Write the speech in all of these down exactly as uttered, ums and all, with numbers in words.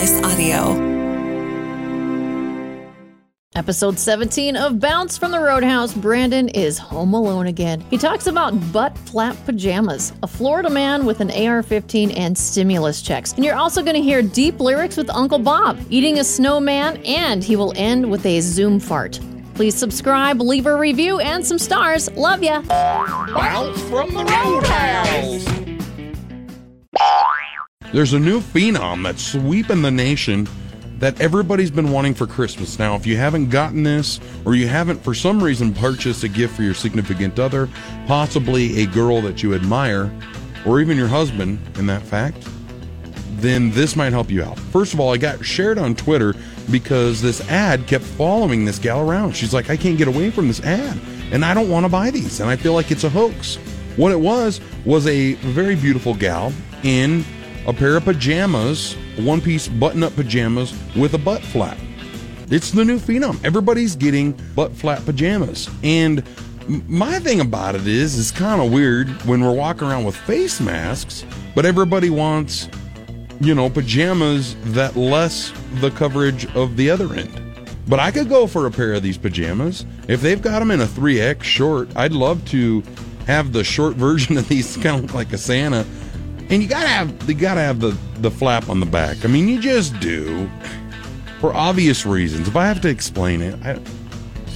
Kleiss Audio. Episode seventeen of Bounce from the Roadhouse, Brandon is home alone again. He talks about butt flap pajamas, a Florida man with an A R fifteen, and stimulus checks. And you're also going to hear deep lyrics with Uncle Bob, eating a snowman, and he will end with a Zoom fart. Please subscribe, leave a review, and some stars. Love ya! Bounce from the Roadhouse! There's a new phenom that's sweeping the nation that everybody's been wanting for Christmas. Now, if you haven't gotten this, or you haven't for some reason purchased a gift for your significant other, possibly a girl that you admire, or even your husband in that fact, then this might help you out. First of all, I got shared on Twitter because this ad kept following this gal around. She's like, I can't get away from this ad, and I don't want to buy these, and I feel like it's a hoax. What it was, was a very beautiful gal in a pair of pajamas, one-piece button-up pajamas with a butt flap. It's the new phenom. Everybody's getting butt flap pajamas. And my thing about it is, it's kind of weird when we're walking around with face masks, but everybody wants, you know, pajamas that less the coverage of the other end. But I could go for a pair of these pajamas. If they've got them in a three X short, I'd love to have the short version of these kind of look like a Santa. And you gotta have, you gotta have the, the flap on the back. I mean, you just do, for obvious reasons. If I have to explain it, I,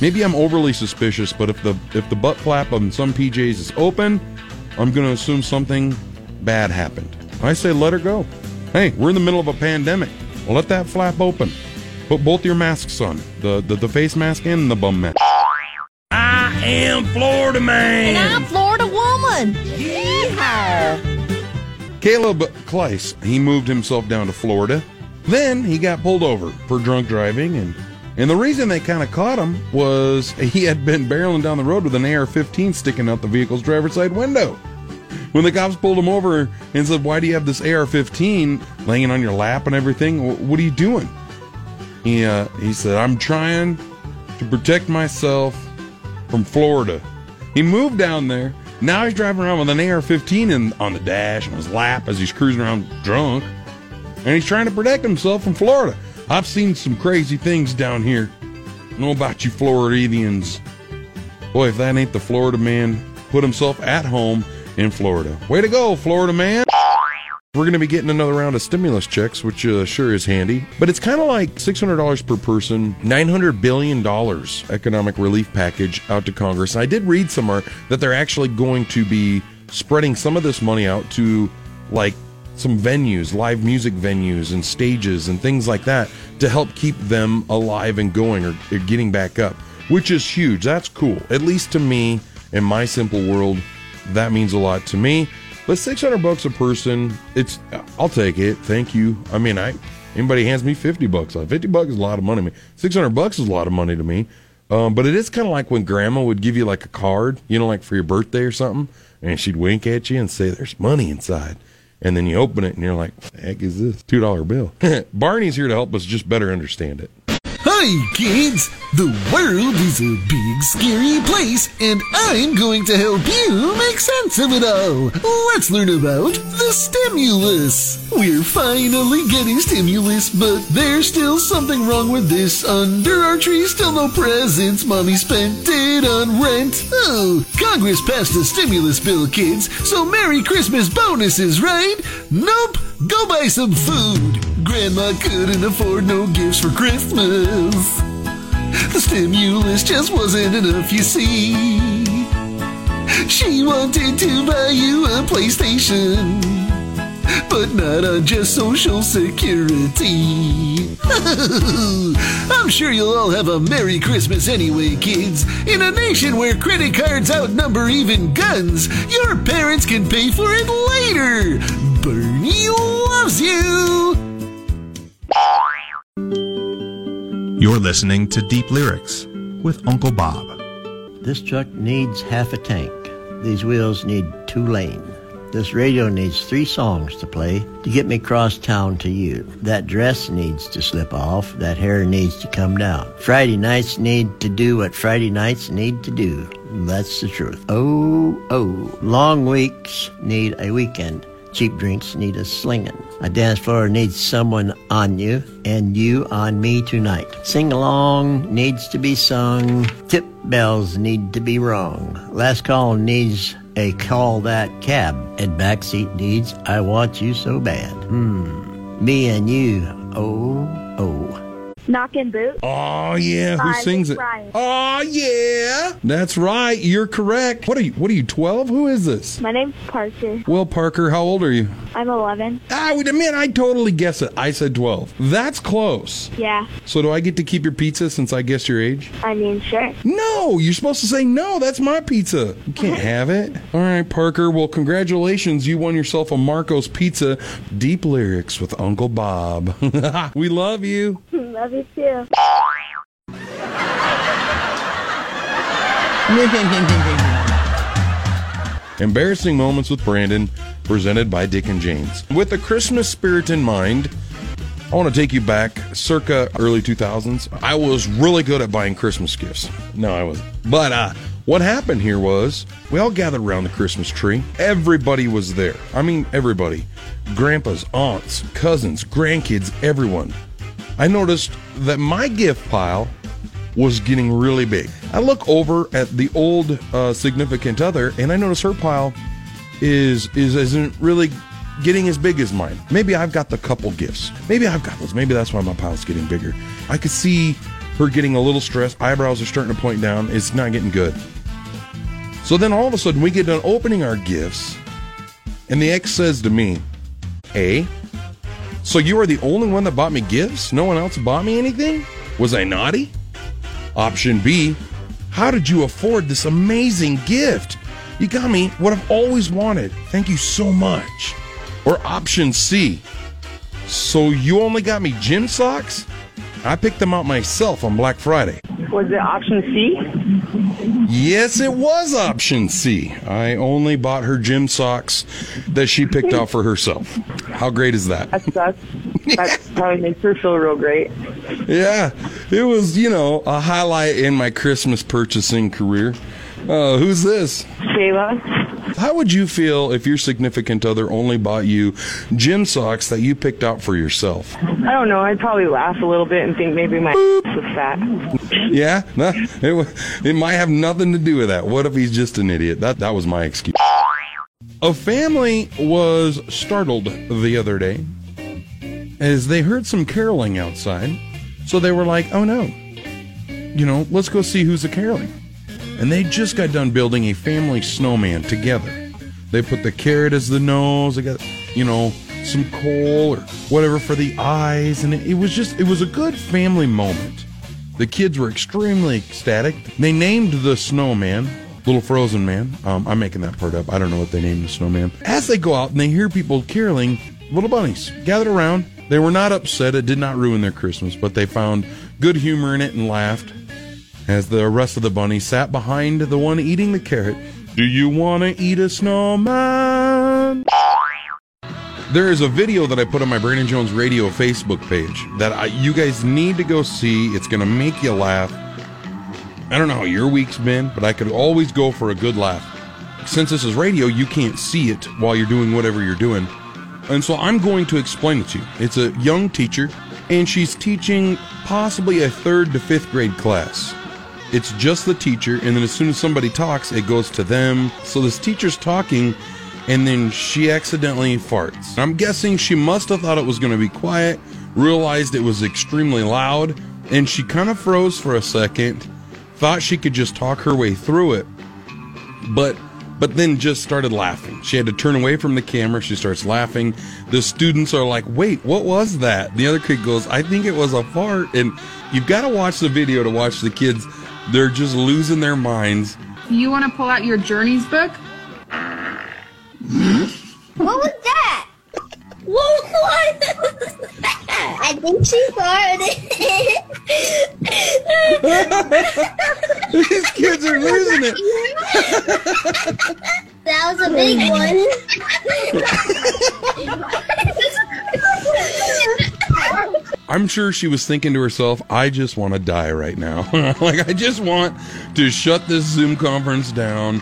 maybe I'm overly suspicious. But if the if the butt flap on some P Js is open, I'm gonna assume something bad happened. I say let her go. Hey, we're in the middle of a pandemic. Let that flap open. Put both your masks on, the the, the face mask and the bum mask. I am Florida man. And I'm Florida woman. Yeehaw. Caleb Kleiss, he moved himself down to Florida. Then he got pulled over for drunk driving. And, and the reason they kind of caught him was he had been barreling down the road with an A R fifteen sticking out the vehicle's driver's side window. When the cops pulled him over and said, why do you have this A R fifteen laying on your lap and everything? What are you doing? He, uh, he said, I'm trying to protect myself from Florida. He moved down there. Now he's driving around with an A R fifteen in, on the dash and his lap as he's cruising around drunk. And he's trying to protect himself from Florida. I've seen some crazy things down here. I don't know about you Floridians. Boy, if that ain't the Florida man, put himself at home in Florida. Way to go, Florida man. We're going to be getting another round of stimulus checks, which uh, sure is handy. But it's kind of like six hundred dollars per person, nine hundred billion dollars economic relief package out to Congress. And I did read somewhere that they're actually going to be spreading some of this money out to, like, some venues, live music venues and stages and things like that to help keep them alive and going, or, or getting back up, which is huge. That's cool. At least to me, in my simple world, that means a lot to me. But six hundred bucks a person, it's, I'll take it. Thank you. I mean, I, anybody hands me fifty bucks. fifty bucks is a lot of money to me. six hundred bucks is a lot of money to me. Um, but it is kind of like when grandma would give you like a card, you know, like for your birthday or something. And she'd wink at you and say, there's money inside. And then you open it and you're like, what the heck is this? two dollar bill. Barney's here to help us just better understand it. Hi kids, the world is a big scary place and I'm going to help you make sense of it all. Let's learn about the stimulus. We're finally getting stimulus, but there's still something wrong with this. Under our tree, still no presents, mommy spent it on rent. Oh, Congress passed the stimulus bill, kids, so Merry Christmas bonuses, right? Nope, go buy some food. Grandma couldn't afford no gifts for Christmas. The stimulus just wasn't enough, you see. She wanted to buy you a PlayStation, but not on just Social Security. I'm sure you'll all have a Merry Christmas anyway, kids. In a nation where credit cards outnumber even guns, your parents can pay for it later. Bernie loves you. You're listening to Deep Lyrics with Uncle Bob. This truck needs half a tank. These wheels need two lanes. This radio needs three songs to play to get me cross town to you. That dress needs to slip off. That hair needs to come down. Friday nights need to do what Friday nights need to do. That's the truth. Oh, oh. Long weeks need a weekend. Cheap drinks need a slinging. A dance floor needs someone on you, and you on me tonight. Sing-along needs to be sung. Tip bells need to be rung. Last call needs a call that cab. And backseat needs I want you so bad. Hmm. Me and you. Oh, oh. Knockin' Boots. Oh, yeah. Who sings it? Ryan. Oh, yeah. That's right. You're correct. What are you, What are you, twelve? Who is this? My name's Parker. Well, Parker, how old are you? I'm eleven. Ah, wait a minute. I totally guessed it. I said twelve. That's close. Yeah. So do I get to keep your pizza since I guessed your age? I mean, sure. No. You're supposed to say, no, that's my pizza. You can't have it. All right, Parker. Well, congratulations. You won yourself a Marco's Pizza. Deep lyrics with Uncle Bob. We love you. Love you too. Embarrassing Moments with Brandon, presented by Dick and Jane's. With the Christmas spirit in mind, I want to take you back circa early two thousands. I was really good at buying Christmas gifts. No, I wasn't. But uh, what happened here was we all gathered around the Christmas tree. Everybody was there. I mean, everybody. Grandpas, aunts, cousins, grandkids, everyone. I noticed that my gift pile was getting really big. I look over at the old uh, significant other, and I notice her pile is, is, isn't really getting as big as mine. Maybe I've got the couple gifts. Maybe I've got those. Maybe that's why my pile's getting bigger. I could see her getting a little stressed. Eyebrows are starting to point down. It's not getting good. So then all of a sudden, we get done opening our gifts, and the ex says to me, "Hey, so you are the only one that bought me gifts? No one else bought me anything? Was I naughty?" Option B, "How did you afford this amazing gift? You got me what I've always wanted. Thank you so much." Or option C, "So you only got me gym socks? I picked them out myself on Black Friday." Was it option C? Yes, it was option C. I only bought her gym socks that she picked out for herself. How great is that? That sucks. That probably makes her feel real great. Yeah, it was, you know, a highlight in my Christmas purchasing career. Uh, who's this? Shayla. How would you feel if your significant other only bought you gym socks that you picked out for yourself? I don't know. I'd probably laugh a little bit and think maybe my ass was fat. Yeah? No, it, it might have nothing to do with that. What if he's just an idiot? That that was my excuse. A family was startled the other day as they heard some caroling outside. So they were like, oh, no. You know, let's go see who's a caroling. And they just got done building a family snowman together. They put the carrot as the nose. They got, you know, some coal or whatever for the eyes. And it, it was just, it was a good family moment. The kids were extremely ecstatic. They named the snowman Little Frozen Man. Um, I'm making that part up. I don't know what they named the snowman. As they go out and they hear people caroling, little bunnies gathered around. They were not upset. It did not ruin their Christmas, but they found good humor in it and laughed. As the rest of the bunnies sat behind the one eating the carrot, "Do you want to eat a snowman?" There is a video that I put on my Brandon Jones Radio Facebook page that I, you guys need to go see. It's going to make you laugh. I don't know how your week's been, but I could always go for a good laugh. Since this is radio, you can't see it while you're doing whatever you're doing. And so I'm going to explain it to you. It's a young teacher, and she's teaching possibly a third to fifth grade class. It's just the teacher, and then as soon as somebody talks, it goes to them. So this teacher's talking, and then she accidentally farts. I'm guessing she must have thought it was going to be quiet, realized it was extremely loud, and she kind of froze for a second, thought she could just talk her way through it, but but then just started laughing. She had to turn away from the camera. She starts laughing. The students are like, "Wait, what was that?" The other kid goes, "I think it was a fart." And you've got to watch the video to watch the kids. They're just losing their minds. You want to pull out your Journeys book? What was that? What was that? I think she farted. These kids are losing it. That was a big one. I'm sure she was thinking to herself, "I just want to die right now." Like, I just want to shut this Zoom conference down.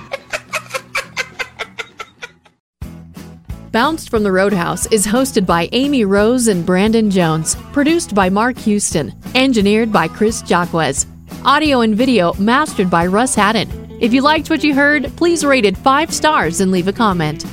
Bounced from the Roadhouse is hosted by Amy Rose and Brandon Jones, produced by Mark Houston, engineered by Chris Jacques, audio and video mastered by Russ Haddon. If you liked what you heard, please rate it five stars and leave a comment.